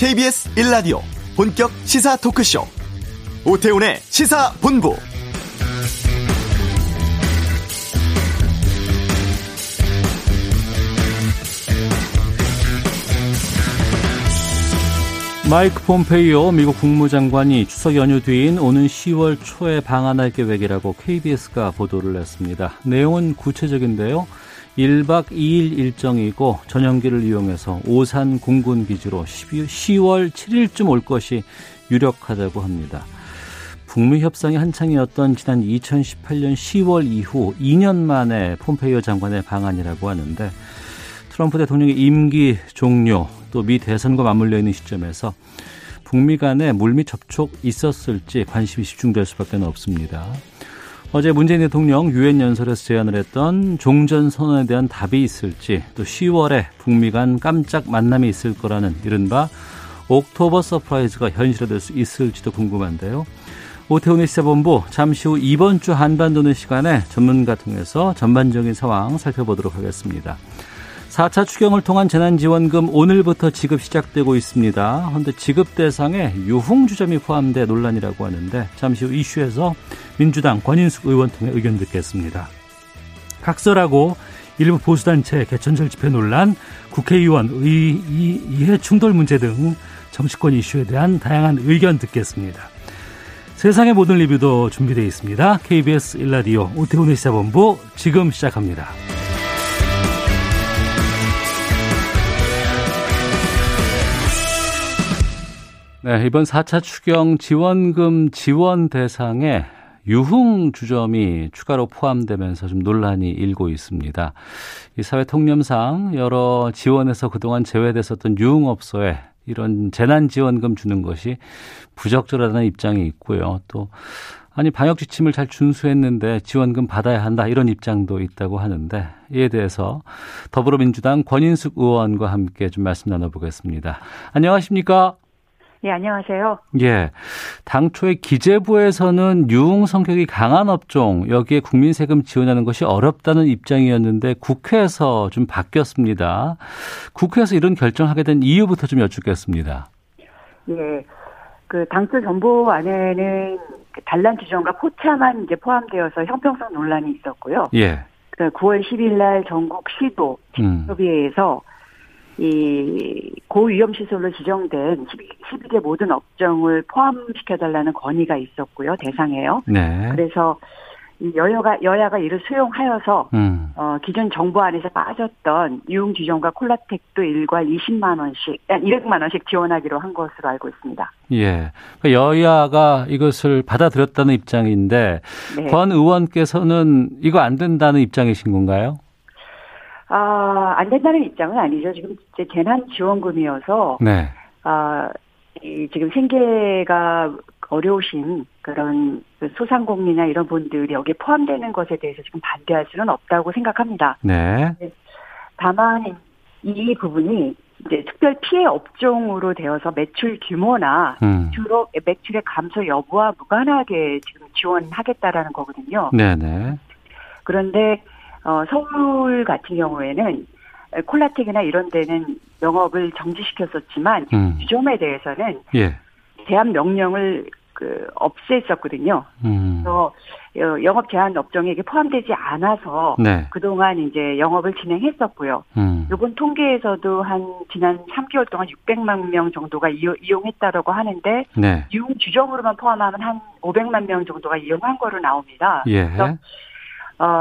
KBS 1라디오 본격 시사 토크쇼 오태훈의 시사본부. 마이크 폼페이오 미국 국무장관이 추석 연휴 뒤인 오는 10월 초에 방한할 계획이라고 KBS가 보도를 했습니다. 내용은 구체적인데요. 1박 2일 일정이고 전용기를 이용해서 오산 공군 기지로 10월 7일쯤 올 것이 유력하다고 합니다. 북미 협상이 한창이었던 지난 2018년 10월 이후 2년 만에 폼페이오 장관의 방한이라고 하는데, 트럼프 대통령의 임기 종료 또 미 대선과 맞물려 있는 시점에서 북미 간에 물밑 접촉 있었을지 관심이 집중될 수밖에 없습니다. 어제 문재인 대통령 유엔 연설에서 제안을 했던 종전선언에 대한 답이 있을지, 또 10월에 북미 간 깜짝 만남이 있을 거라는 이른바 옥토버 서프라이즈가 현실화될 수 있을지도 궁금한데요. 오태훈의 시사본부, 잠시 후 이번 주 한반도는 시간에 전문가 통해서 전반적인 상황 살펴보도록 하겠습니다. 4차 추경을 통한 재난지원금 오늘부터 지급 시작되고 있습니다. 그런데 지급 대상에 유흥주점이 포함돼 논란이라고 하는데, 잠시 후 이슈에서 민주당 권인숙 의원 통해 의견 듣겠습니다. 각설하고 일부 보수단체 개천절 집회 논란, 국회의원 이해 충돌 문제 등 정치권 이슈에 대한 다양한 의견 듣겠습니다. 세상의 모든 리뷰도 준비되어 있습니다. KBS 1라디오 오태훈의 시사본부 지금 시작합니다. 네, 이번 4차 추경 지원금 지원 대상에 유흥주점이 추가로 포함되면서 좀 논란이 일고 있습니다. 이 사회 통념상 여러 지원에서 그동안 제외됐었던 유흥업소에 이런 재난지원금 주는 것이 부적절하다는 입장이 있고요. 또 아니 방역지침을 잘 준수했는데 지원금 받아야 한다, 이런 입장도 있다고 하는데, 이에 대해서 더불어민주당 권인숙 의원과 함께 좀 말씀 나눠보겠습니다. 안녕하십니까? 예, 안녕하세요. 예. 당초에 기재부에서는 유흥 성격이 강한 업종, 여기에 국민 세금 지원하는 것이 어렵다는 입장이었는데 국회에서 좀 바뀌었습니다. 국회에서 이런 결정하게 된 이유부터 좀 여쭙겠습니다. 예. 그 당초 정보안에는 단란 주점과 포차만 이제 포함되어서 형평성 논란이 있었고요. 예. 그 9월 10일 날 전국 시도 협의회에서 이 고위험시설로 지정된 12개 모든 업종을 포함시켜달라는 건의가 있었고요. 대상에요. 네. 그래서 여야가 이를 수용하여서 기존 정부안에서 빠졌던 유흥주점과 콜라텍도 일괄 200만 원씩 지원하기로 한 것으로 알고 있습니다. 예, 여야가 이것을 받아들였다는 입장인데, 네. 권 의원께서는 이거 안 된다는 입장이신 건가요? 안 된다는 입장은 아니죠. 지금 재난지원금이어서, 네. 지금 생계가 어려우신 그런 소상공인이나 이런 분들이 여기에 포함되는 것에 대해서 지금 반대할 수는 없다고 생각합니다. 네. 다만, 이 부분이 이제 특별 피해 업종으로 되어서 매출 규모나 주로 매출의 감소 여부와 무관하게 지금 지원하겠다라는 거거든요. 네네. 그런데, 서울 같은 경우에는 콜라텍이나 이런 데는 영업을 정지시켰었지만 주점에 대해서는, 예. 제한 명령을 없앴었거든요. 그래서 영업 제한 업종에 이게 포함되지 않아서, 네. 그동안 이제 영업을 진행했었고요. 이번 통계에서도 한 지난 3개월 동안 600만 명 정도가 이용했다라고 하는데, 네. 유흥 주점으로만 포함하면 한 500만 명 정도가 이용한 거로 나옵니다. 예. 그래서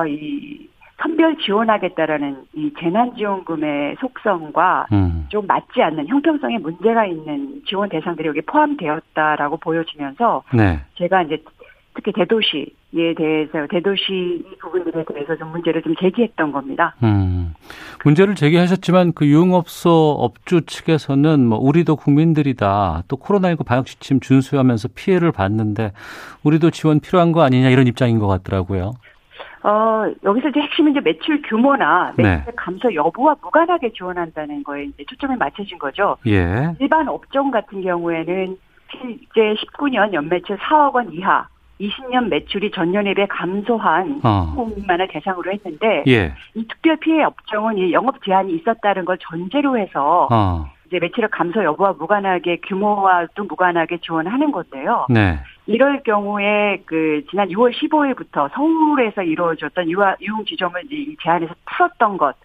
이 선별 지원하겠다라는 이 재난지원금의 속성과 좀 맞지 않는 형평성의 문제가 있는 지원 대상들이 여기 포함되었다라고 보여지면서, 네. 제가 이제 특히 대도시에 대해서, 대도시 부분들에 대해서 좀 문제를 좀 제기했던 겁니다. 문제를 제기하셨지만 그 유흥업소 업주 측에서는 뭐 우리도 국민들이다, 또 코로나19 방역 지침 준수하면서 피해를 봤는데 우리도 지원 필요한 거 아니냐, 이런 입장인 것 같더라고요. 여기서 이제 핵심은 이제 매출 규모나 매출, 네. 감소 여부와 무관하게 지원한다는 거에 이제 초점이 맞춰진 거죠. 예. 일반 업종 같은 경우에는 실제 19년 연매출 4억 원 이하, 20년 매출이 전년에 비해 감소한 소상공인만을 대상으로 했는데, 예. 이 특별 피해 업종은 이 영업 제한이 있었다는 걸 전제로 해서 이제 매출액 감소 여부와 무관하게 규모와도 무관하게 지원하는 건데요. 네. 이럴 경우에 그 지난 6월 15일부터 서울에서 이루어졌던 유흥 지점을 이 제한에서 풀었던 것,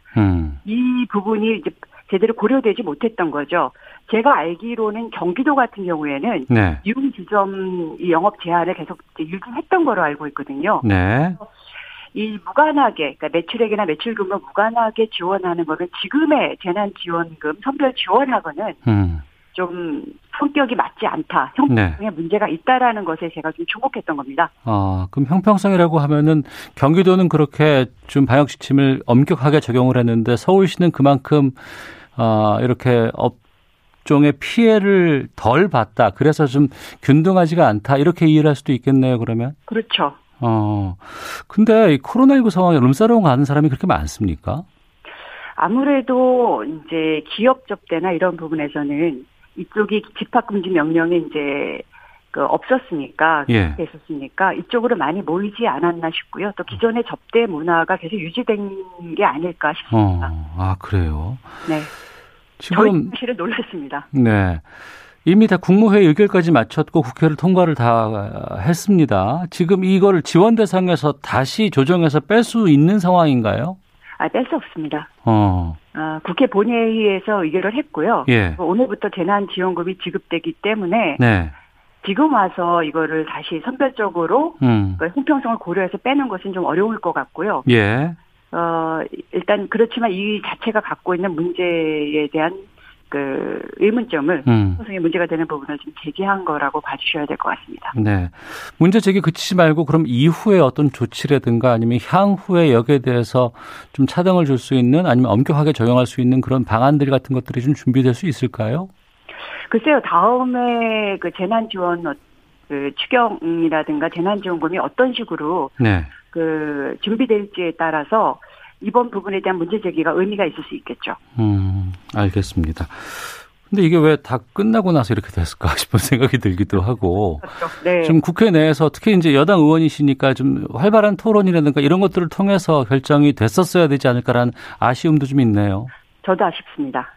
이 부분이 이제 제대로 고려되지 못했던 거죠. 제가 알기로는 경기도 같은 경우에는 네. 유흥 지점 이 영업 제한을 계속 유지했던 거로 알고 있거든요. 네. 이 무관하게, 그러니까 매출액이나 매출 규모 무관하게 지원하는 거는 지금의 재난지원금 선별 지원하고는 좀 성격이 맞지 않다. 형평성에 네. 문제가 있다라는 것에 제가 좀 주목했던 겁니다. 그럼 형평성이라고 하면은 경기도는 그렇게 좀 방역 지침을 엄격하게 적용을 했는데 서울시는 그만큼 이렇게 업종의 피해를 덜 봤다. 그래서 좀 균등하지가 않다. 이렇게 이해를 할 수도 있겠네요. 그러면. 그렇죠. 근데 이 코로나19 상황에 룸사롱 가는 사람이 그렇게 많습니까? 아무래도 이제 기업 접대나 이런 부분에서는 이쪽이 집합금지 명령이 이제 그 없었으니까, 예. 됐었으니까 이쪽으로 많이 모이지 않았나 싶고요. 또 기존의 접대 문화가 계속 유지된 게 아닐까 싶습니다. 아, 그래요? 네. 지금. 저희 사실은 놀랐습니다. 네. 이미 다 국무회의 의결까지 마쳤고 국회를 통과를 다 했습니다. 지금 이걸 지원 대상에서 다시 조정해서 뺄 수 있는 상황인가요? 아, 뺄 수 없습니다. 국회 본회의에서 의결을 했고요. 예. 오늘부터 재난지원금이 지급되기 때문에 네. 지금 와서 이거를 다시 선별적으로 형평성을 고려해서 빼는 것은 좀 어려울 것 같고요. 예. 일단 그렇지만 이 자체가 갖고 있는 문제에 대한 그 의문점을 소송의 문제가 되는 부분을 좀 제기한 거라고 봐주셔야 될 것 같습니다. 네, 문제 제기 그치지 말고 그럼 이후에 어떤 조치라든가 아니면 향후에 여기에 대해서 좀 차등을 줄 수 있는 아니면 엄격하게 적용할 수 있는 그런 방안들 같은 것들이 좀 준비될 수 있을까요? 글쎄요, 다음에 그 재난지원 그 추경이라든가 재난지원금이 어떤 식으로 네. 그 준비될지에 따라서. 이번 부분에 대한 문제 제기가 의미가 있을 수 있겠죠. 알겠습니다. 근데 이게 왜 다 끝나고 나서 이렇게 됐을까 싶은 생각이 들기도 하고. 그렇죠. 네. 지금 국회 내에서 특히 이제 여당 의원이시니까 좀 활발한 토론이라든가 이런 것들을 통해서 결정이 됐었어야 되지 않을까라는 아쉬움도 좀 있네요. 저도 아쉽습니다.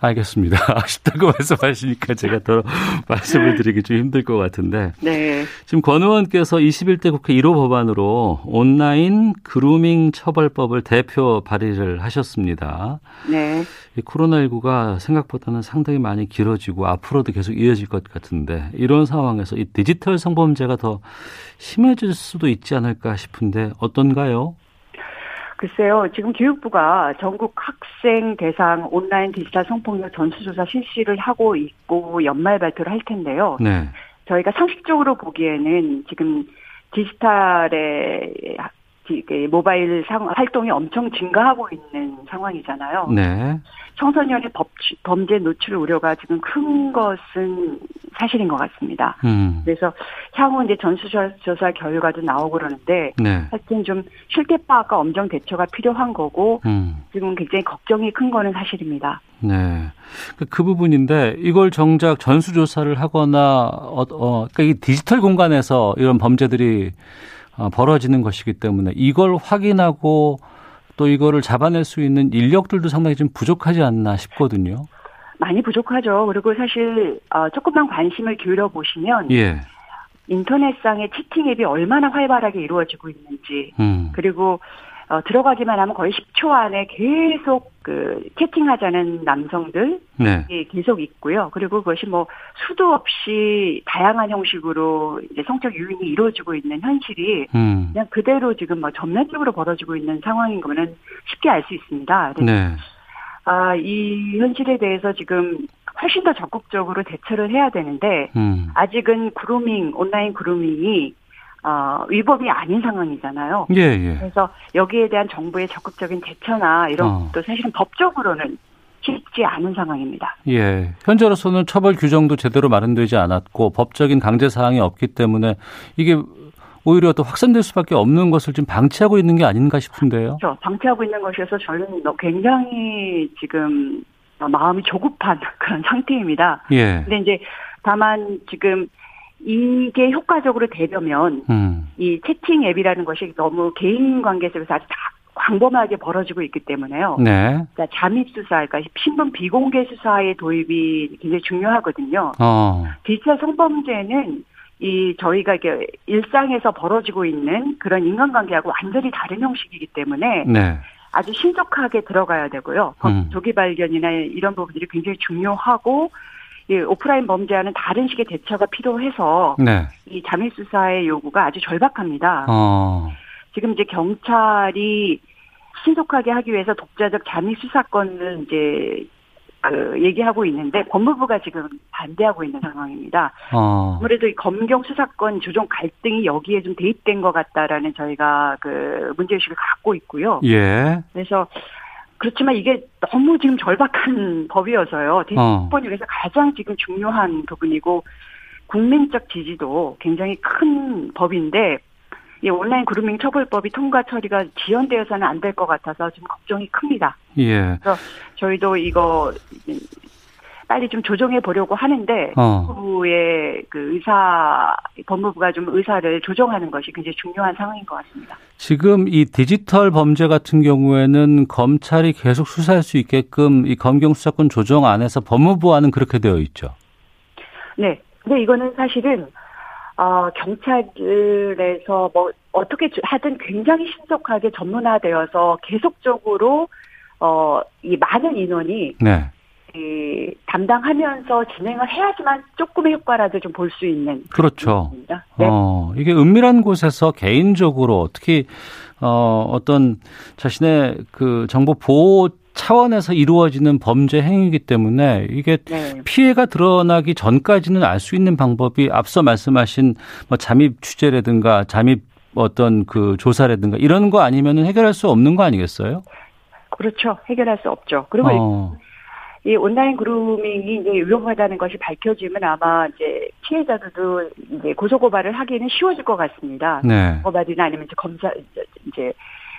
알겠습니다. 아쉽다고 말씀하시니까 제가 더 말씀을 드리기 좀 힘들 것 같은데. 네. 지금 권 의원께서 21대 국회 1호 법안으로 온라인 그루밍 처벌법을 대표 발의를 하셨습니다. 네. 이 코로나19가 생각보다는 상당히 많이 길어지고 앞으로도 계속 이어질 것 같은데 이런 상황에서 이 디지털 성범죄가 더 심해질 수도 있지 않을까 싶은데 어떤가요? 글쎄요. 지금 교육부가 전국 학생 대상 온라인 디지털 성폭력 전수조사 실시를 하고 있고 연말 발표를 할 텐데요. 네. 저희가 상식적으로 보기에는 지금 디지털의 모바일 활동이 엄청 증가하고 있는 상황이잖아요. 네. 청소년의 범죄 노출 우려가 지금 큰 것은 사실인 것 같습니다. 그래서 향후 이제 전수조사 결과도 나오고 그러는데 네. 하여튼 좀 실태 파악과 엄정 대처가 필요한 거고 지금 굉장히 걱정이 큰 거는 사실입니다. 네, 그 부분인데 이걸 정작 전수조사를 하거나 그러니까 이 디지털 공간에서 이런 범죄들이 벌어지는 것이기 때문에 이걸 확인하고 또 이거를 잡아낼 수 있는 인력들도 상당히 좀 부족하지 않나 싶거든요. 많이 부족하죠. 그리고 사실 조금만 관심을 기울여보시면 예. 인터넷상의 치팅 앱이 얼마나 활발하게 이루어지고 있는지 그리고 들어가기만 하면 거의 10초 안에 계속 그 채팅하자는 남성들이 네. 계속 있고요. 그리고 그것이 뭐 수도 없이 다양한 형식으로 이제 성적 유인이 이루어지고 있는 현실이 그냥 그대로 지금 뭐 전면적으로 벌어지고 있는 상황인 거는 쉽게 알 수 있습니다. 네. 이 현실에 대해서 지금 훨씬 더 적극적으로 대처를 해야 되는데 아직은 온라인 그루밍이 위법이 아닌 상황이잖아요. 예, 예. 그래서 여기에 대한 정부의 적극적인 대처나 이런 것도 사실은 법적으로는 쉽지 않은 상황입니다. 예. 현재로서는 처벌 규정도 제대로 마련되지 않았고 법적인 강제 사항이 없기 때문에 이게 오히려 또 확산될 수밖에 없는 것을 지금 방치하고 있는 게 아닌가 싶은데요. 그렇죠. 방치하고 있는 것이어서 저는 굉장히 지금 마음이 조급한 그런 상태입니다. 예. 근데 이제 다만 지금 이게 효과적으로 되려면 이 채팅 앱이라는 것이 너무 개인 관계 속에서 아주 광범하게 벌어지고 있기 때문에요. 네. 그러니까 잠입수사, 그러니까 신분 비공개 수사의 도입이 굉장히 중요하거든요. 디지털 성범죄는 이 저희가 이렇게 일상에서 벌어지고 있는 그런 인간관계하고 완전히 다른 형식이기 때문에 네. 아주 신속하게 들어가야 되고요. 조기 발견이나 이런 부분들이 굉장히 중요하고 예, 오프라인 범죄와는 다른 식의 대처가 필요해서 네. 이 잠입 수사의 요구가 아주 절박합니다. 지금 이제 경찰이 신속하게 하기 위해서 독자적 잠입 수사권을 이제 얘기하고 있는데 법무부가 지금 반대하고 있는 상황입니다. 아무래도 이 검경 수사권 조정 갈등이 여기에 좀 대입된 것 같다라는 저희가 그 문제의식을 갖고 있고요. 예. 그래서 그렇지만 이게 너무 지금 절박한 법이어서요. 디지털 위에서 가장 지금 중요한 부분이고 국민적 지지도 굉장히 큰 법인데 이 온라인 그루밍 처벌법이 통과 처리가 지연되어서는 안 될 것 같아서 지금 걱정이 큽니다. 예. 그래서 저희도 이거 빨리 좀 조정해 보려고 하는데 법무부의 그 법무부가 좀 의사를 조정하는 것이 굉장히 중요한 상황인 것 같습니다. 지금 이 디지털 범죄 같은 경우에는 검찰이 계속 수사할 수 있게끔 이 검경 수사권 조정 안에서 법무부와는 그렇게 되어 있죠. 네. 근데 이거는 사실은 경찰에서 뭐 어떻게 하든 굉장히 신속하게 전문화되어서 계속적으로 이 많은 인원이 네. 이 담당하면서 진행을 해야지만 조금의 효과라도 좀 볼 수 있는 그렇죠. 네. 이게 은밀한 곳에서 개인적으로 특히 어떤 자신의 그 정보 보호 차원에서 이루어지는 범죄 행위이기 때문에 이게 네. 피해가 드러나기 전까지는 알 수 있는 방법이 앞서 말씀하신 뭐 잠입 취재라든가 잠입 어떤 그 조사라든가 이런 거 아니면은 해결할 수 없는 거 아니겠어요? 그렇죠. 해결할 수 없죠. 그리고 이 온라인 그루밍이 이제 위험하다는 것이 밝혀지면 아마 이제 피해자들도 이제 고소고발을 하기는 쉬워질 것 같습니다. 네. 고발이나 아니면 이제 검사 이제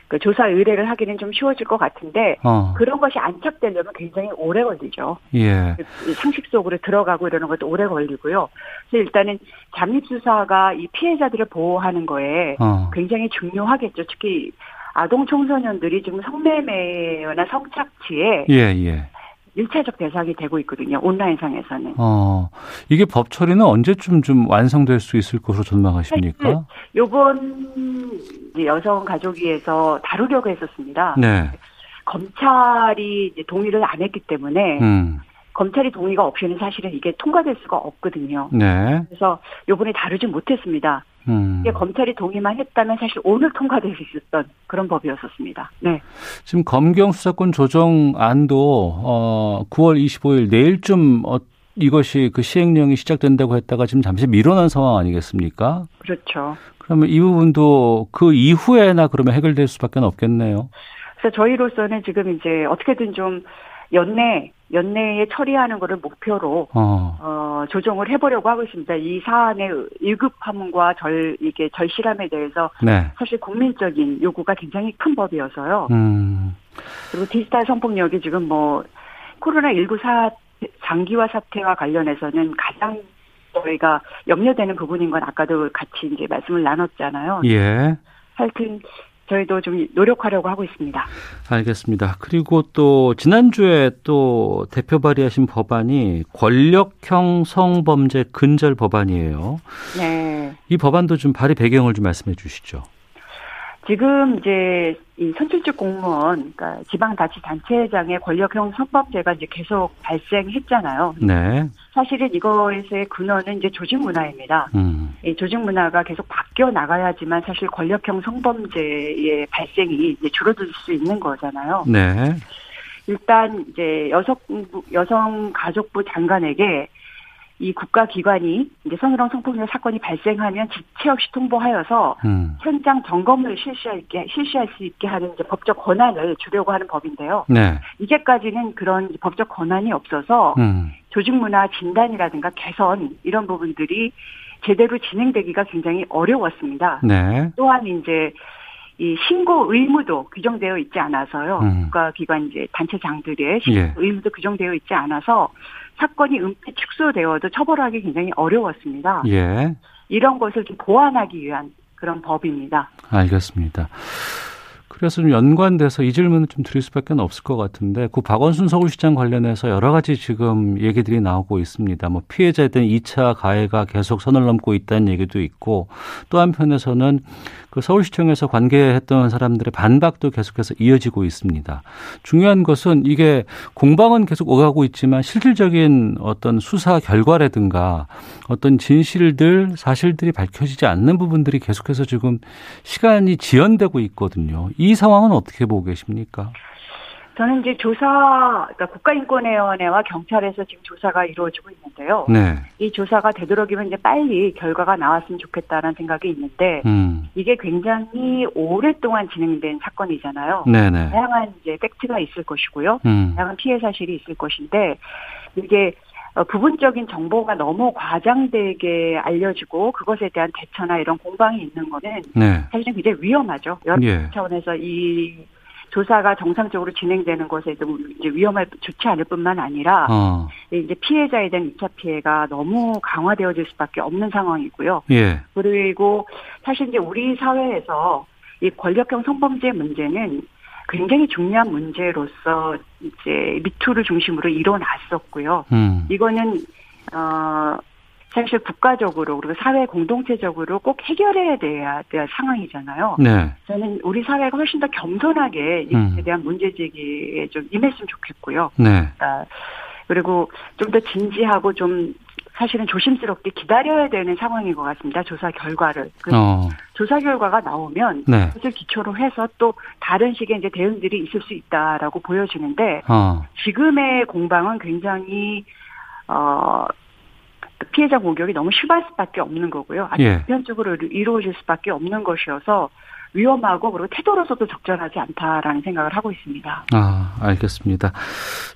그 조사 의뢰를 하기는 좀 쉬워질 것 같은데 그런 것이 안착되려면 굉장히 오래 걸리죠. 예. 상식 속으로 들어가고 이러는 것도 오래 걸리고요. 그래서 일단은 잠입 수사가 이 피해자들을 보호하는 거에 굉장히 중요하겠죠. 특히 아동 청소년들이 지금 성매매나 성착취에 예. 1차적 대상이 되고 있거든요. 온라인상에서는. 이게 법 처리는 언제쯤 좀 완성될 수 있을 것으로 전망하십니까? 요번 여성가족위에서 다루려고 했었습니다. 네. 검찰이 이제 동의를 안 했기 때문에 검찰이 동의가 없이는 사실은 이게 통과될 수가 없거든요. 네. 그래서 요번에 다루지 못했습니다. 이게 검찰이 동의만 했다면 사실 오늘 통과될 수 있었던 그런 법이었습니다. 네. 지금 검경 수사권 조정안도 9월 25일 내일쯤 이것이 그 시행령이 시작된다고 했다가 지금 잠시 미뤄난 상황 아니겠습니까? 그렇죠. 그러면 이 부분도 그 이후에나 그러면 해결될 수밖에 없겠네요. 그래서 저희로서는 지금 이제 어떻게든 좀 연내에 처리하는 것을 목표로 조정을 해보려고 하고 있습니다. 이 사안의 일급함과 이게 절실함에 대해서 네. 사실 국민적인 요구가 굉장히 큰 법이어서요. 그리고 디지털 성폭력이 지금 뭐 코로나19 장기화 사태와 관련해서는 가장 저희가 염려되는 부분인 건 아까도 같이 이제 말씀을 나눴잖아요. 예. 하여튼. 저희도 좀 노력하려고 하고 있습니다. 알겠습니다. 그리고 또 지난주에 또 대표 발의하신 법안이 권력형 성범죄 근절 법안이에요. 네. 이 법안도 좀 발의 배경을 좀 말씀해 주시죠. 지금 이제 이 선출직 공무원, 그러니까 지방자치단체장의 권력형 성범죄가 이제 계속 발생했잖아요. 네. 사실은 이거에서의 근원은 이제 조직 문화입니다. 이 조직 문화가 계속 바뀌어 나가야지만 사실 권력형 성범죄의 발생이 이제 줄어들 수 있는 거잖아요. 네. 일단 이제 여성가족부 장관에게 이 국가기관이 이제 성희롱 성폭력 사건이 발생하면 지체 없이 통보하여서 현장 점검을 실시할 수 있게 하는 이제 법적 권한을 주려고 하는 법인데요. 네. 이제까지는 그런 법적 권한이 없어서 조직 문화 진단이라든가 개선 이런 부분들이 제대로 진행되기가 굉장히 어려웠습니다. 네. 또한 이제 이 신고 의무도 규정되어 있지 않아서요. 국가기관 이제 단체장들의 신고 예. 의무도 규정되어 있지 않아서 사건이 은폐 축소되어도 처벌하기 굉장히 어려웠습니다. 예. 이런 것을 좀 보완하기 위한 그런 법입니다. 알겠습니다. 그래서 좀 연관돼서 이 질문을 좀 드릴 수밖에 없을 것 같은데, 그 박원순 서울시장 관련해서 여러 가지 지금 얘기들이 나오고 있습니다. 뭐 피해자에 대한 2차 가해가 계속 선을 넘고 있다는 얘기도 있고, 또 한편에서는 그 서울시청에서 관계했던 사람들의 반박도 계속해서 이어지고 있습니다. 중요한 것은 이게 공방은 계속 오가고 있지만 실질적인 어떤 수사 결과라든가 어떤 진실들, 사실들이 밝혀지지 않는 부분들이 계속해서 지금 시간이 지연되고 있거든요. 이 상황은 어떻게 보고 계십니까? 저는 이제 그러니까 국가인권위원회와 경찰에서 지금 조사가 이루어지고 있는데요. 네. 이 조사가 되도록이면 이제 빨리 결과가 나왔으면 좋겠다는 생각이 있는데, 이게 굉장히 오랫동안 진행된 사건이잖아요. 네네. 다양한 이제 팩트가 있을 것이고요. 다양한 피해 사실이 있을 것인데, 이게 부분적인 정보가 너무 과장되게 알려지고 그것에 대한 대처나 이런 공방이 있는 거는, 네, 사실은 굉장히 위험하죠. 여러 차원에서 이 조사가 정상적으로 진행되는 것에 좀 이제 위험할, 좋지 않을 뿐만 아니라, 이제 피해자에 대한 2차 피해가 너무 강화되어질 수밖에 없는 상황이고요. 예. 그리고 사실 이제 우리 사회에서 이 권력형 성범죄 문제는 굉장히 중요한 문제로서 이제 미투를 중심으로 일어났었고요. 이거는, 사실 국가적으로 그리고 사회 공동체적으로 꼭 해결해야 될 상황이잖아요. 네. 저는 우리 사회가 훨씬 더 겸손하게 이에 대한 문제 제기에 좀 임했으면 좋겠고요. 네. 그리고 좀 더 진지하고 좀 사실은 조심스럽게 기다려야 되는 상황인 것 같습니다. 조사 결과를. 조사 결과가 나오면, 네, 그것을 기초로 해서 또 다른 식의 이제 대응들이 있을 수 있다라고 보여지는데, 지금의 공방은 굉장히 피해자 공격이 너무 심할 수밖에 없는 거고요. 아주 보편적으로 이루어질 수밖에 없는 것이어서 위험하고, 그리고 태도로서도 적절하지 않다라는 생각을 하고 있습니다. 아, 알겠습니다.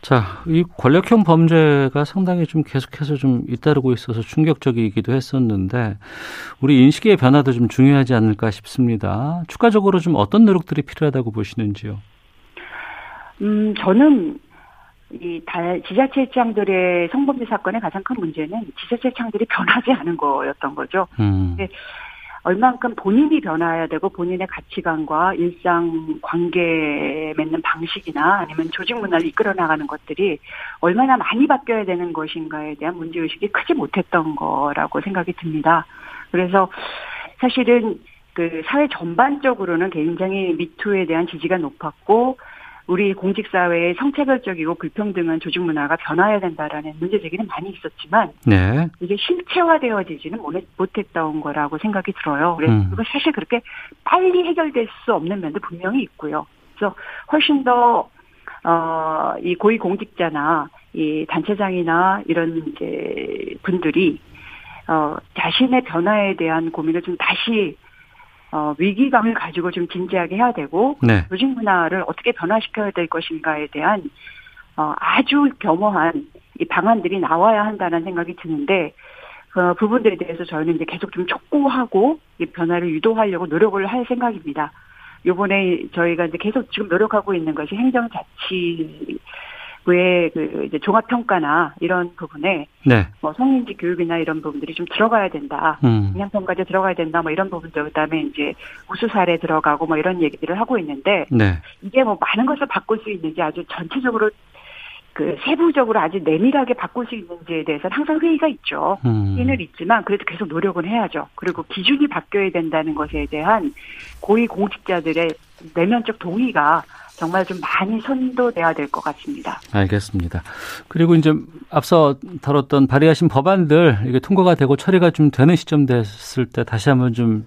자, 이 권력형 범죄가 상당히 좀 계속해서 좀 잇따르고 있어서 충격적이기도 했었는데, 우리 인식의 변화도 좀 중요하지 않을까 싶습니다. 추가적으로 좀 어떤 노력들이 필요하다고 보시는지요? 저는 지자체장들의 성범죄 사건의 가장 큰 문제는 지자체장들이 변하지 않은 거였던 거죠. 얼만큼 본인이 변화해야 되고 본인의 가치관과 일상 관계 맺는 방식이나 아니면 조직 문화를 이끌어 나가는 것들이 얼마나 많이 바뀌어야 되는 것인가에 대한 문제의식이 크지 못했던 거라고 생각이 듭니다. 그래서 사실은 그 사회 전반적으로는 굉장히 미투에 대한 지지가 높았고, 우리 공직사회의 성차별적이고 불평등한 조직 문화가 변화해야 된다라는 문제 제기는 많이 있었지만, 네, 이게 실체화되어지지는 못했던 거라고 생각이 들어요. 그래서 그거 사실 그렇게 빨리 해결될 수 없는 면도 분명히 있고요. 그래서 훨씬 더 이 고위공직자나 이 단체장이나 이런 이제 분들이 자신의 변화에 대한 고민을 좀 다시 위기감을 가지고 좀 진지하게 해야 되고, 네, 조직 문화를 어떻게 변화시켜야 될 것인가에 대한 아주 겸허한 이 방안들이 나와야 한다는 생각이 드는데, 그 부분들에 대해서 저희는 이제 계속 좀 촉구하고 이 변화를 유도하려고 노력을 할 생각입니다. 요번에 저희가 이제 계속 지금 노력하고 있는 것이 행정자치부의 그 이제 종합평가나 이런 부분에, 네, 뭐 성인지 교육이나 이런 부분들이 좀 들어가야 된다. 영향평가제 들어가야 된다. 뭐 이런 부분들, 그다음에 이제 우수 사례 들어가고 뭐 이런 얘기들을 하고 있는데, 네, 이게 뭐 많은 것을 바꿀 수 있는지, 아주 전체적으로 그 세부적으로 아주 내밀하게 바꿀 수 있는지에 대해서는 항상 회의가 있죠. 회의는 있지만 그래도 계속 노력은 해야죠. 그리고 기준이 바뀌어야 된다는 것에 대한 고위 공직자들의 내면적 동의가 정말 좀 많이 선도돼야 될 것 같습니다. 알겠습니다. 그리고 이제 앞서 다뤘던 발의하신 법안들, 이게 통과가 되고 처리가 좀 되는 시점 됐을 때 다시 한번 좀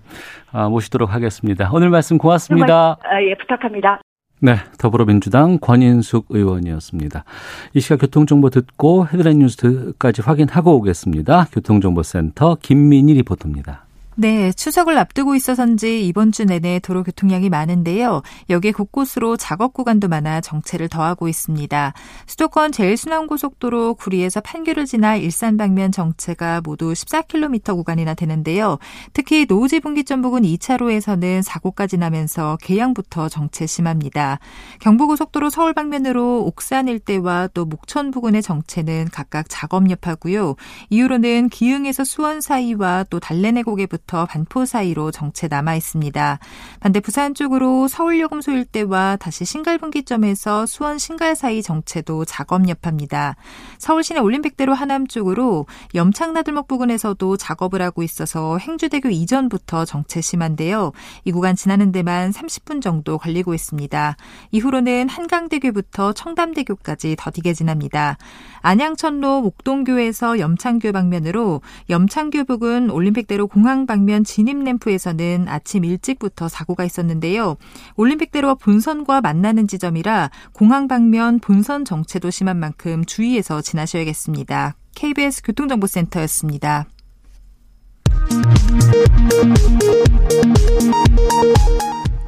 모시도록 하겠습니다. 오늘 말씀 고맙습니다. 예, 부탁합니다. 네, 더불어민주당 권인숙 의원이었습니다. 이 시각 교통정보 듣고 헤드라인 뉴스까지 확인하고 오겠습니다. 교통정보센터 김민희 리포터입니다. 네, 추석을 앞두고 있어서인지 이번 주 내내 도로 교통량이 많은데요. 여기에 곳곳으로 작업 구간도 많아 정체를 더하고 있습니다. 수도권 제1순환고속도로 구리에서 판교를 지나 일산 방면 정체가 모두 14km 구간이나 되는데요. 특히 노우지 분기점 부근 2차로에서는 사고까지 나면서 계양부터 정체 심합니다. 경부고속도로 서울 방면으로 옥산 일대와 또 목천 부근의 정체는 각각 작업 여파고요. 이후로는 기흥에서 수원 사이와 또 달래내곡에부터 때부터 반포 사이로 정체 남아 있습니다. 반대 부산 쪽으로 서울요금 소일대와 다시 신갈분기점에서 수원 신갈 사이 정체도 작업 여파입니다. 서울 시내 올림픽대로 하남 쪽으로 염창나들목 부근에서도 작업을 하고 있어서 행주대교 이전부터 정체 심한데요. 이 구간 지나는 데만 30분 정도 걸리고 있습니다. 이후로는 한강대교부터 청담대교까지 더디게 지납니다. 안양천로 목동교에서 염창교 방면으로 염창교 부근 올림픽대로 공항 방면 진입램프에서는 아침 일찍부터 사고가 있었는데요. 올림픽대로와 본선과 만나는 지점이라 공항 방면 본선 정체도 심한 만큼 주의해서 지나셔야겠습니다. KBS 교통정보센터였습니다.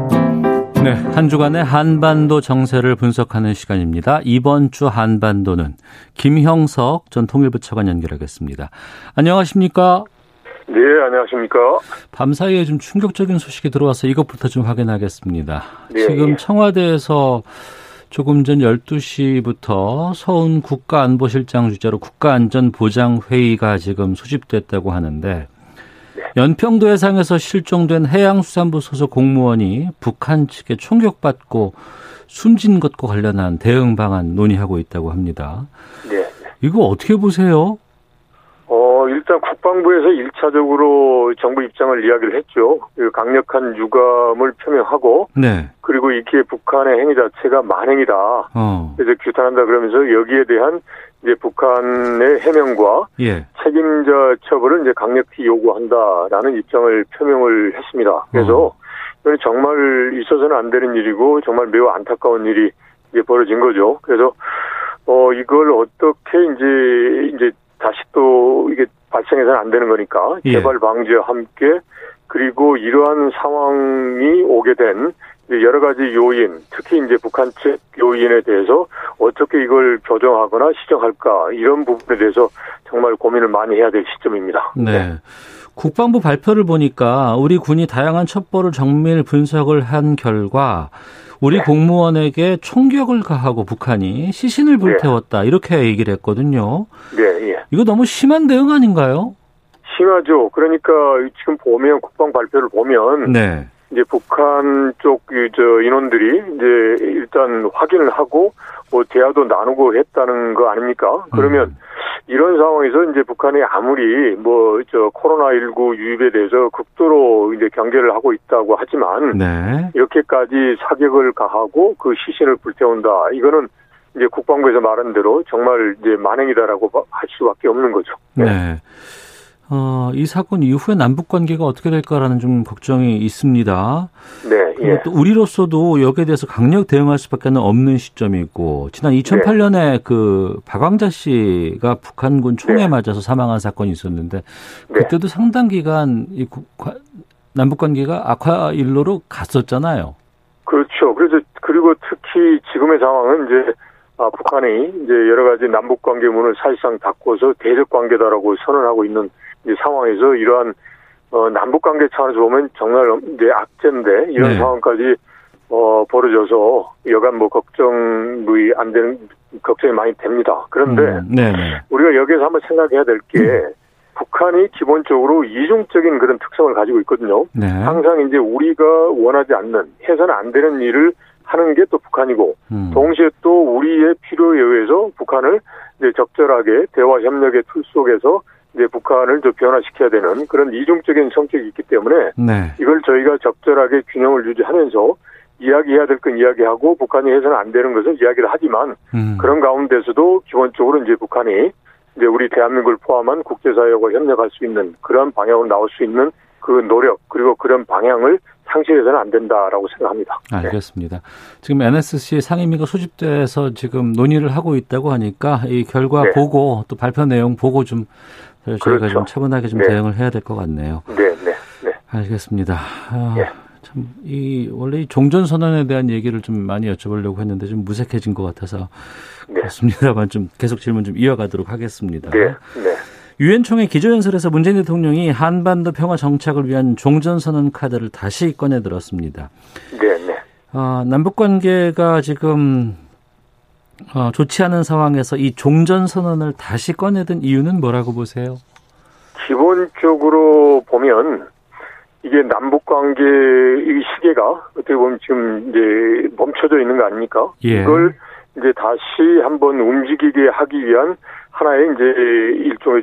네, 한 주간의 한반도 정세를 분석하는 시간입니다. 이번 주 한반도는 김형석 전 통일부 차관 연결하겠습니다. 안녕하십니까? 네, 안녕하십니까? 밤사이에 좀 충격적인 소식이 들어와서 이것부터 좀 확인하겠습니다. 네. 지금 청와대에서 조금 전 12시부터 서훈 국가안보실장 주재로 국가안전보장회의가 지금 소집됐다고 하는데, 연평도 해상에서 실종된 해양수산부 소속 공무원이 북한 측에 총격받고 숨진 것과 관련한 대응 방안 논의하고 있다고 합니다. 네. 이거 어떻게 보세요? 일단 국방부에서 1차적으로 정부 입장을 이야기를 했죠. 강력한 유감을 표명하고, 네. 그리고 이게 북한의 행위 자체가 만행이다. 그래서 규탄한다 그러면서 여기에 대한 이제 북한의 해명과 책임자 처벌을 이제 강력히 요구한다라는 입장을 표명을 했습니다. 그래서 정말 있어서는 안 되는 일이고 정말 매우 안타까운 일이 이제 벌어진 거죠. 그래서 이걸 어떻게 이제 다시 또 이게 발생해서는 안 되는 거니까 개발 방지와 함께, 그리고 이러한 상황이 오게 된 여러 가지 요인, 특히 이제 북한 측 요인에 대해서 어떻게 이걸 교정하거나 시정할까, 이런 부분에 대해서 정말 고민을 많이 해야 될 시점입니다. 네. 네. 국방부 발표를 보니까 우리 군이 다양한 첩보를 정밀 분석을 한 결과 우리 공무원에게 총격을 가하고 북한이 시신을 불태웠다, 이렇게 얘기를 했거든요. 네. 이거 너무 심한 대응 아닌가요? 심하죠. 그러니까 지금 보면 국방 발표를 보면 이제 북한 쪽 인원들이 이제 일단 확인을 하고 뭐 대화도 나누고 했다는 거 아닙니까? 그러면 이런 상황에서 이제 북한이 아무리 코로나19 유입에 대해서 극도로 이제 경계를 하고 있다고 하지만 이렇게까지 사격을 가하고 그 시신을 불태운다, 이거는 이제 국방부에서 말한 대로 정말 이제 만행이다라고 할 수밖에 없는 거죠. 네. 이 사건 이후에 남북 관계가 어떻게 될까라는 좀 걱정이 있습니다. 네. 그리고 예. 또 우리로서도 여기에 대해서 강력 대응할 수밖에 없는 시점이고, 지난 2008년에 네. 그 박왕자 씨가 북한군 총에 네. 맞아서 사망한 사건이 있었는데 그때도 네. 상당 기간 이 남북 관계가 악화 일로로 갔었잖아요. 그렇죠. 그리고 특히 지금의 상황은 이제 북한이 이제 여러 가지 남북 관계 문을 사실상 닫고서 대적 관계다라고 선언하고 있는 이 상황에서 이러한 남북 관계 차원에서 보면 정말 이제 악재인데 이런 네. 상황까지 벌어져서 여간 뭐 걱정이 안 되는 걱정이 많이 됩니다. 그런데 우리가 여기에서 한번 생각해야 될 게 북한이 기본적으로 이중적인 그런 특성을 가지고 있거든요. 네. 항상 이제 우리가 원하지 않는 해서는 안 되는 일을 하는 게 또 북한이고 동시에 또 우리의 필요에 의해서 북한을 이제 적절하게 대화 협력의 틀 속에서 이제 북한을 좀 변화시켜야 되는 그런 이중적인 성격이 있기 때문에 네. 이걸 저희가 적절하게 균형을 유지하면서 이야기해야 될 건 이야기하고 북한이 해서는 안 되는 것을 이야기를 하지만 그런 가운데서도 기본적으로 이제 북한이 이제 우리 대한민국을 포함한 국제사회와 협력할 수 있는 그런 방향으로 나올 수 있는 그 노력 그리고 그런 방향을 상실해서는 안 된다라고 생각합니다. 알겠습니다. 네. 지금 NSC 상임위가 소집돼서 지금 논의를 하고 있다고 하니까 이 결과 네. 보고 또 발표 내용 보고 좀 저희가 그렇죠. 좀 차분하게 좀 네. 대응을 해야 될 것 같네요. 네, 네, 네. 알겠습니다. 네. 참 이 원래 이 종전 선언에 대한 얘기를 좀 많이 여쭤보려고 했는데 좀 무색해진 것 같아서 네. 그렇습니다만 좀 계속 질문 좀 이어가도록 하겠습니다. 네, 네. 유엔 총회 기조연설에서 문재인 대통령이 한반도 평화 정착을 위한 종전선언 카드를 다시 꺼내들었습니다. 네, 네. 남북관계가 지금 좋지 않은 상황에서 이 종전선언을 다시 꺼내든 이유는 뭐라고 보세요? 기본적으로 보면 이게 남북관계의 시계가 어떻게 보면 지금 이제 멈춰져 있는 거 아닙니까? 예. 이걸 이제 다시 한번 움직이게 하기 위한 하나의 이제 일종의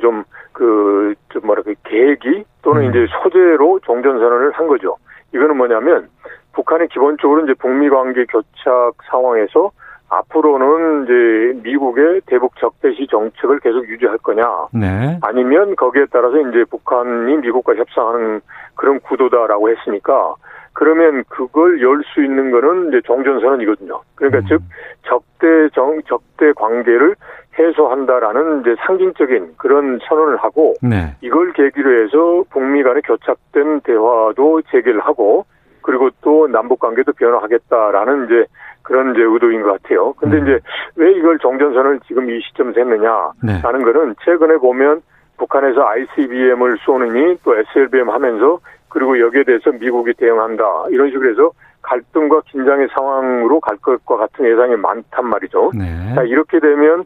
계획이 또는 이제 소재로 종전선언을 한 거죠. 이거는 뭐냐면 북한이 기본적으로 이제 북미 관계 교착 상황에서 앞으로는 이제 미국의 대북 적대시 정책을 계속 유지할 거냐. 네. 아니면 거기에 따라서 이제 북한이 미국과 협상하는 그런 구도다라고 했으니까 그러면 그걸 열 수 있는 거는 이제 종전선언이거든요. 그러니까 즉 적대 관계를 해소한다라는 이제 상징적인 그런 선언을 하고 네. 이걸 계기로 해서 북미 간의 교착된 대화도 재개를 하고 그리고 또 남북 관계도 변화하겠다라는 이제 그런 이제 의도인 것 같아요. 근데 이제 왜 이걸 종전선언을 지금 이 시점에서 했느냐라는 네. 거는 최근에 보면 북한에서 ICBM을 쏘느니 또 SLBM 하면서 그리고 여기에 대해서 미국이 대응한다. 이런 식으로 해서 갈등과 긴장의 상황으로 갈 것과 같은 예상이 많단 말이죠. 네. 자, 이렇게 되면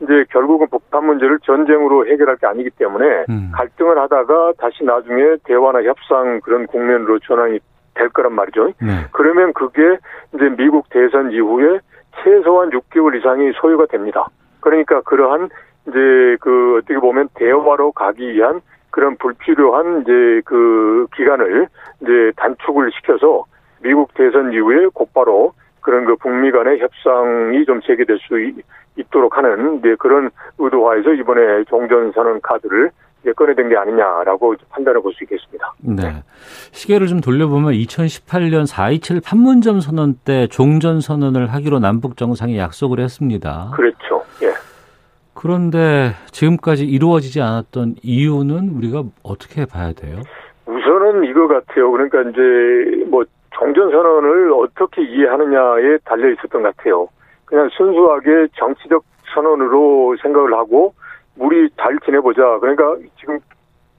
이제 결국은 북한 문제를 전쟁으로 해결할 게 아니기 때문에 갈등을 하다가 다시 나중에 대화나 협상 그런 국면으로 전환이 될 거란 말이죠. 네. 그러면 그게 이제 미국 대선 이후에 최소한 6개월 이상이 소요가 됩니다. 그러니까 그러한 이제 그 어떻게 보면 대화로 가기 위한 그런 불필요한 이제 그 기간을 이제 단축을 시켜서 미국 대선 이후에 곧바로 그런 그 북미 간의 협상이 좀 재개될 수 있도록 하는 이제 그런 의도하에서 이번에 종전선언 카드를 이제 꺼내든 게 아니냐라고 판단해 볼 수 있겠습니다. 네. 시계를 좀 돌려보면 2018년 4.27 판문점 선언 때 종전선언을 하기로 남북 정상이 약속을 했습니다. 그렇죠. 예. 그런데 지금까지 이루어지지 않았던 이유는 우리가 어떻게 봐야 돼요? 우선은 이거 같아요. 그러니까 이제 뭐 종전선언을 어떻게 이해하느냐에 달려 있었던 것 같아요. 그냥 순수하게 정치적 선언으로 생각을 하고 우리 잘 지내보자. 그러니까 지금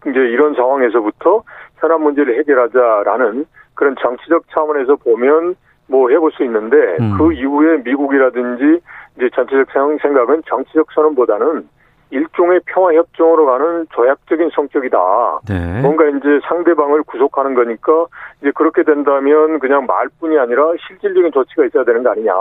이제 이런 상황에서부터 현안 문제를 해결하자라는 그런 정치적 차원에서 보면 뭐 해볼 수 있는데 그 이후에 미국이라든지 이제 전체적 생각은 정치적 선언보다는 일종의 평화협정으로 가는 조약적인 성격이다. 네. 뭔가 이제 상대방을 구속하는 거니까 이제 그렇게 된다면 그냥 말뿐이 아니라 실질적인 조치가 있어야 되는 거 아니냐.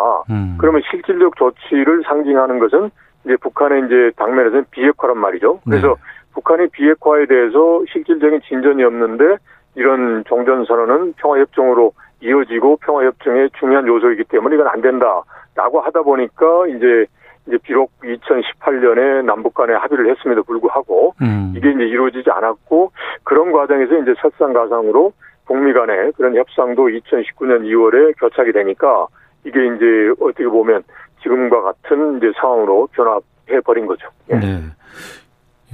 그러면 실질적 조치를 상징하는 것은 이제 북한의 이제 당면에서는 비핵화란 말이죠. 그래서 네. 북한의 비핵화에 대해서 실질적인 진전이 없는데 이런 종전선언은 평화협정으로 이어지고 평화협정의 중요한 요소이기 때문에 이건 안 된다라고 하다 보니까 이제 이제 비록 2018년에 남북 간에 합의를 했음에도 불구하고 이게 이제 이루어지지 않았고, 그런 과정에서 이제 설상가상으로 북미 간의 그런 협상도 2019년 2월에 교착이 되니까 이게 이제 어떻게 보면 지금과 같은 이제 상황으로 변화해버린 거죠. 예. 네.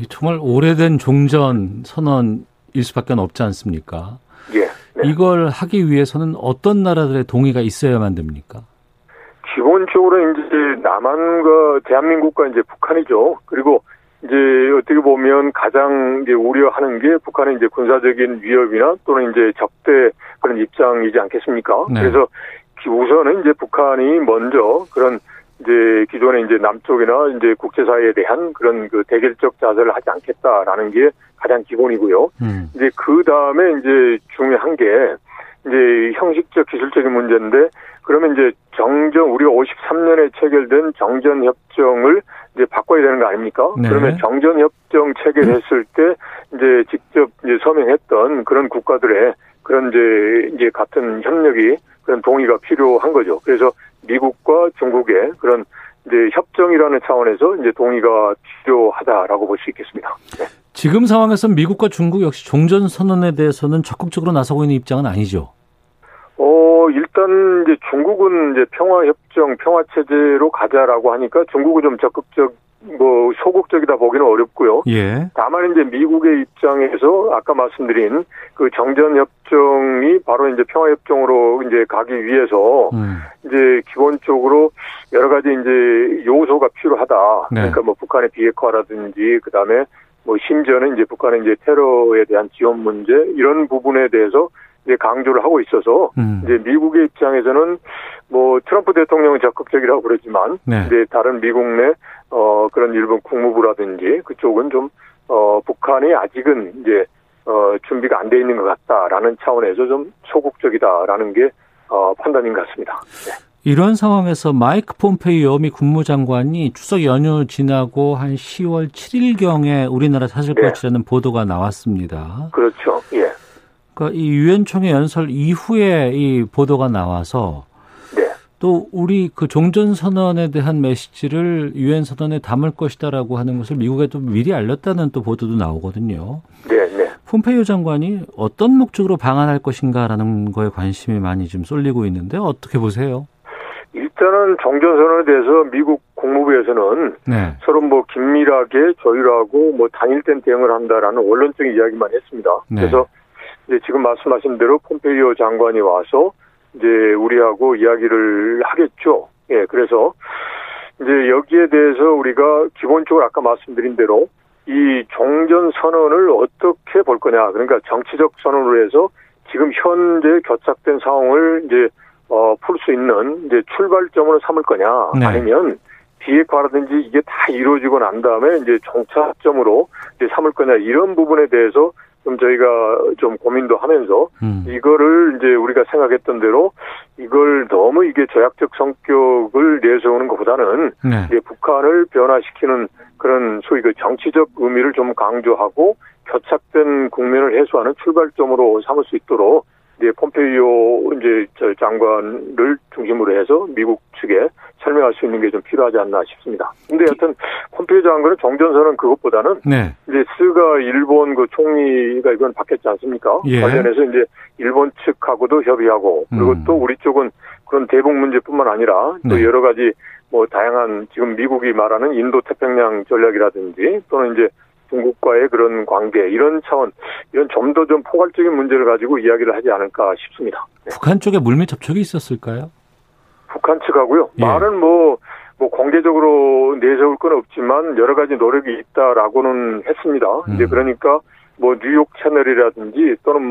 정말 오래된 종전 선언일 수밖에 없지 않습니까? 예. 네. 이걸 하기 위해서는 어떤 나라들의 동의가 있어야만 됩니까? 기본적으로 이제 남한과 대한민국과 이제 북한이죠. 그리고 이제 어떻게 보면 가장 이제 우려하는 게 북한의 이제 군사적인 위협이나 또는 이제 적대 그런 입장이지 않겠습니까? 네. 그래서 우선은 이제 북한이 먼저 그런 이제 기존의 이제 남쪽이나 이제 국제사회에 대한 그런 그 대결적 자세를 하지 않겠다라는 게 가장 기본이고요. 이제 그 다음에 이제 중요한 게 이제 형식적 기술적인 문제인데, 그러면 이제 정전 우리가 53년에 체결된 정전 협정을 이제 바꿔야 되는 거 아닙니까? 네. 그러면 정전 협정 체결했을 때 이제 직접 이제 서명했던 그런 국가들의 그런 이제 같은 협력이 그런 동의가 필요한 거죠. 그래서 미국과 중국의 그런 이제 협정이라는 차원에서 이제 동의가 필요하다라고 볼 수 있겠습니다. 네. 지금 상황에서 미국과 중국 역시 종전 선언에 대해서는 적극적으로 나서고 있는 입장은 아니죠. 일단 이제 중국은 이제 평화협정, 평화체제로 가자라고 하니까 중국은 좀 적극적, 소극적이다 보기는 어렵고요. 예. 다만 이제 미국의 입장에서 아까 말씀드린 그 정전협정이 바로 이제 평화협정으로 이제 가기 위해서 이제 기본적으로 여러 가지 이제 요소가 필요하다. 네. 그러니까 북한의 비핵화라든지 그다음에 심지어는 이제 북한의 이제 테러에 대한 지원 문제 이런 부분에 대해서 이제 강조를 하고 있어서 이제 미국의 입장에서는 트럼프 대통령은 적극적이라고 그러지만 네. 이제 다른 미국 내 그런 일본 국무부라든지 그쪽은 좀 북한이 아직은 이제 준비가 안 돼 있는 것 같다라는 차원에서 좀 소극적이다라는 게 판단인 것 같습니다. 네. 이런 상황에서 마이크 폼페이오 미 국무장관이 추석 연휴 지나고 한 10월 7일경에 우리나라 찾을 것이라는 보도가 나왔습니다. 그렇죠. 예. 그러니까 이 유엔총회 연설 이후에 이 보도가 나와서 또 우리 그 종전선언에 대한 메시지를 유엔선언에 담을 것이다라고 하는 것을 미국에 또 미리 알렸다는 또 보도도 나오거든요. 네. 폼페이오 장관이 어떤 목적으로 방한할 것인가라는 거에 관심이 많이 좀 쏠리고 있는데 어떻게 보세요? 일단은 종전선언에 대해서 미국 국무부에서는 서로 긴밀하게 조율하고 단일된 대응을 한다라는 원론적인 이야기만 했습니다. 네. 그래서 이제 지금 말씀하신 대로 폼페이오 장관이 와서 이제 우리하고 이야기를 하겠죠. 예, 그래서 이제 여기에 대해서 우리가 기본적으로 아까 말씀드린 대로 이 종전 선언을 어떻게 볼 거냐. 그러니까 정치적 선언으로 해서 지금 현재 교착된 상황을 이제 풀 수 있는 이제 출발점으로 삼을 거냐. 네. 아니면 비핵화라든지 이게 다 이루어지고 난 다음에 이제 종착점으로 이제 삼을 거냐. 이런 부분에 대해서 좀 저희가 좀 고민도 하면서 이거를 이제 우리가 생각했던 대로 이걸 너무 이게 저약적 성격을 내세우는 것보다는 이제 북한을 변화시키는 그런 소위 그 정치적 의미를 좀 강조하고 교착된 국면을 해소하는 출발점으로 삼을 수 있도록 이제 폼페이오 이제 장관을 중심으로 해서 미국 측에 설명할 수 있는 게 좀 필요하지 않나 싶습니다. 근데 여튼 폼페이오 장관은 종전선언 그것보다는 이제 스가 일본 그 총리가 이건 바뀌었지 않습니까? 예. 관련해서 이제 일본 측하고도 협의하고 그리고 또 우리 쪽은 그런 대북 문제뿐만 아니라 또 여러 가지 다양한 지금 미국이 말하는 인도 태평양 전략이라든지 또는 이제 중국과의 그런 관계 이런 차원 이런 좀 더 좀 포괄적인 문제를 가지고 이야기를 하지 않을까 싶습니다. 네. 북한 쪽에 물밑 접촉이 있었을까요? 북한 측하고요. 예. 말은 공개적으로 내세울 건 없지만 여러 가지 노력이 있다라고는 했습니다. 이제 그러니까 뉴욕 채널이라든지 또는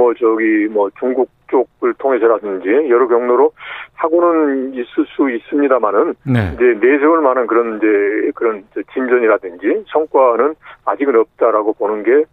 중국 쪽을 통해서라든지 여러 경로로 하고는 있을 수 있습니다만은 이제 내세울 만한 그런 이제 그런 진전이라든지 성과는 아직은 없다라고 보는 게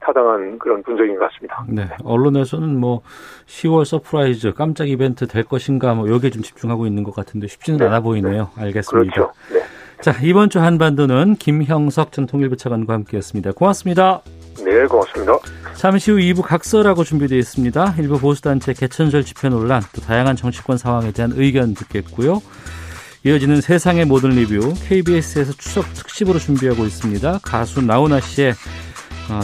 타당한 그런 분석인 것 같습니다. 네. 언론에서는 10월 서프라이즈 깜짝 이벤트 될 것인가 여기에 좀 집중하고 있는 것 같은데 쉽지는 않아 보이네요. 알겠습니다. 그렇죠. 네. 자, 이번 주 한반도는 김형석 전 통일부 차관과 함께했습니다. 고맙습니다. 네, 고맙습니다. 잠시 후 2부 각설하고 준비되어 있습니다. 일부 보수단체 개천절 집회 논란, 또 다양한 정치권 상황에 대한 의견 듣겠고요. 이어지는 세상의 모든 리뷰, KBS에서 추석 특집으로 준비하고 있습니다. 가수 나훈아 씨의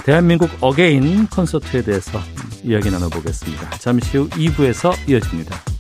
대한민국 어게인 콘서트에 대해서 이야기 나눠보겠습니다. 잠시 후 2부에서 이어집니다.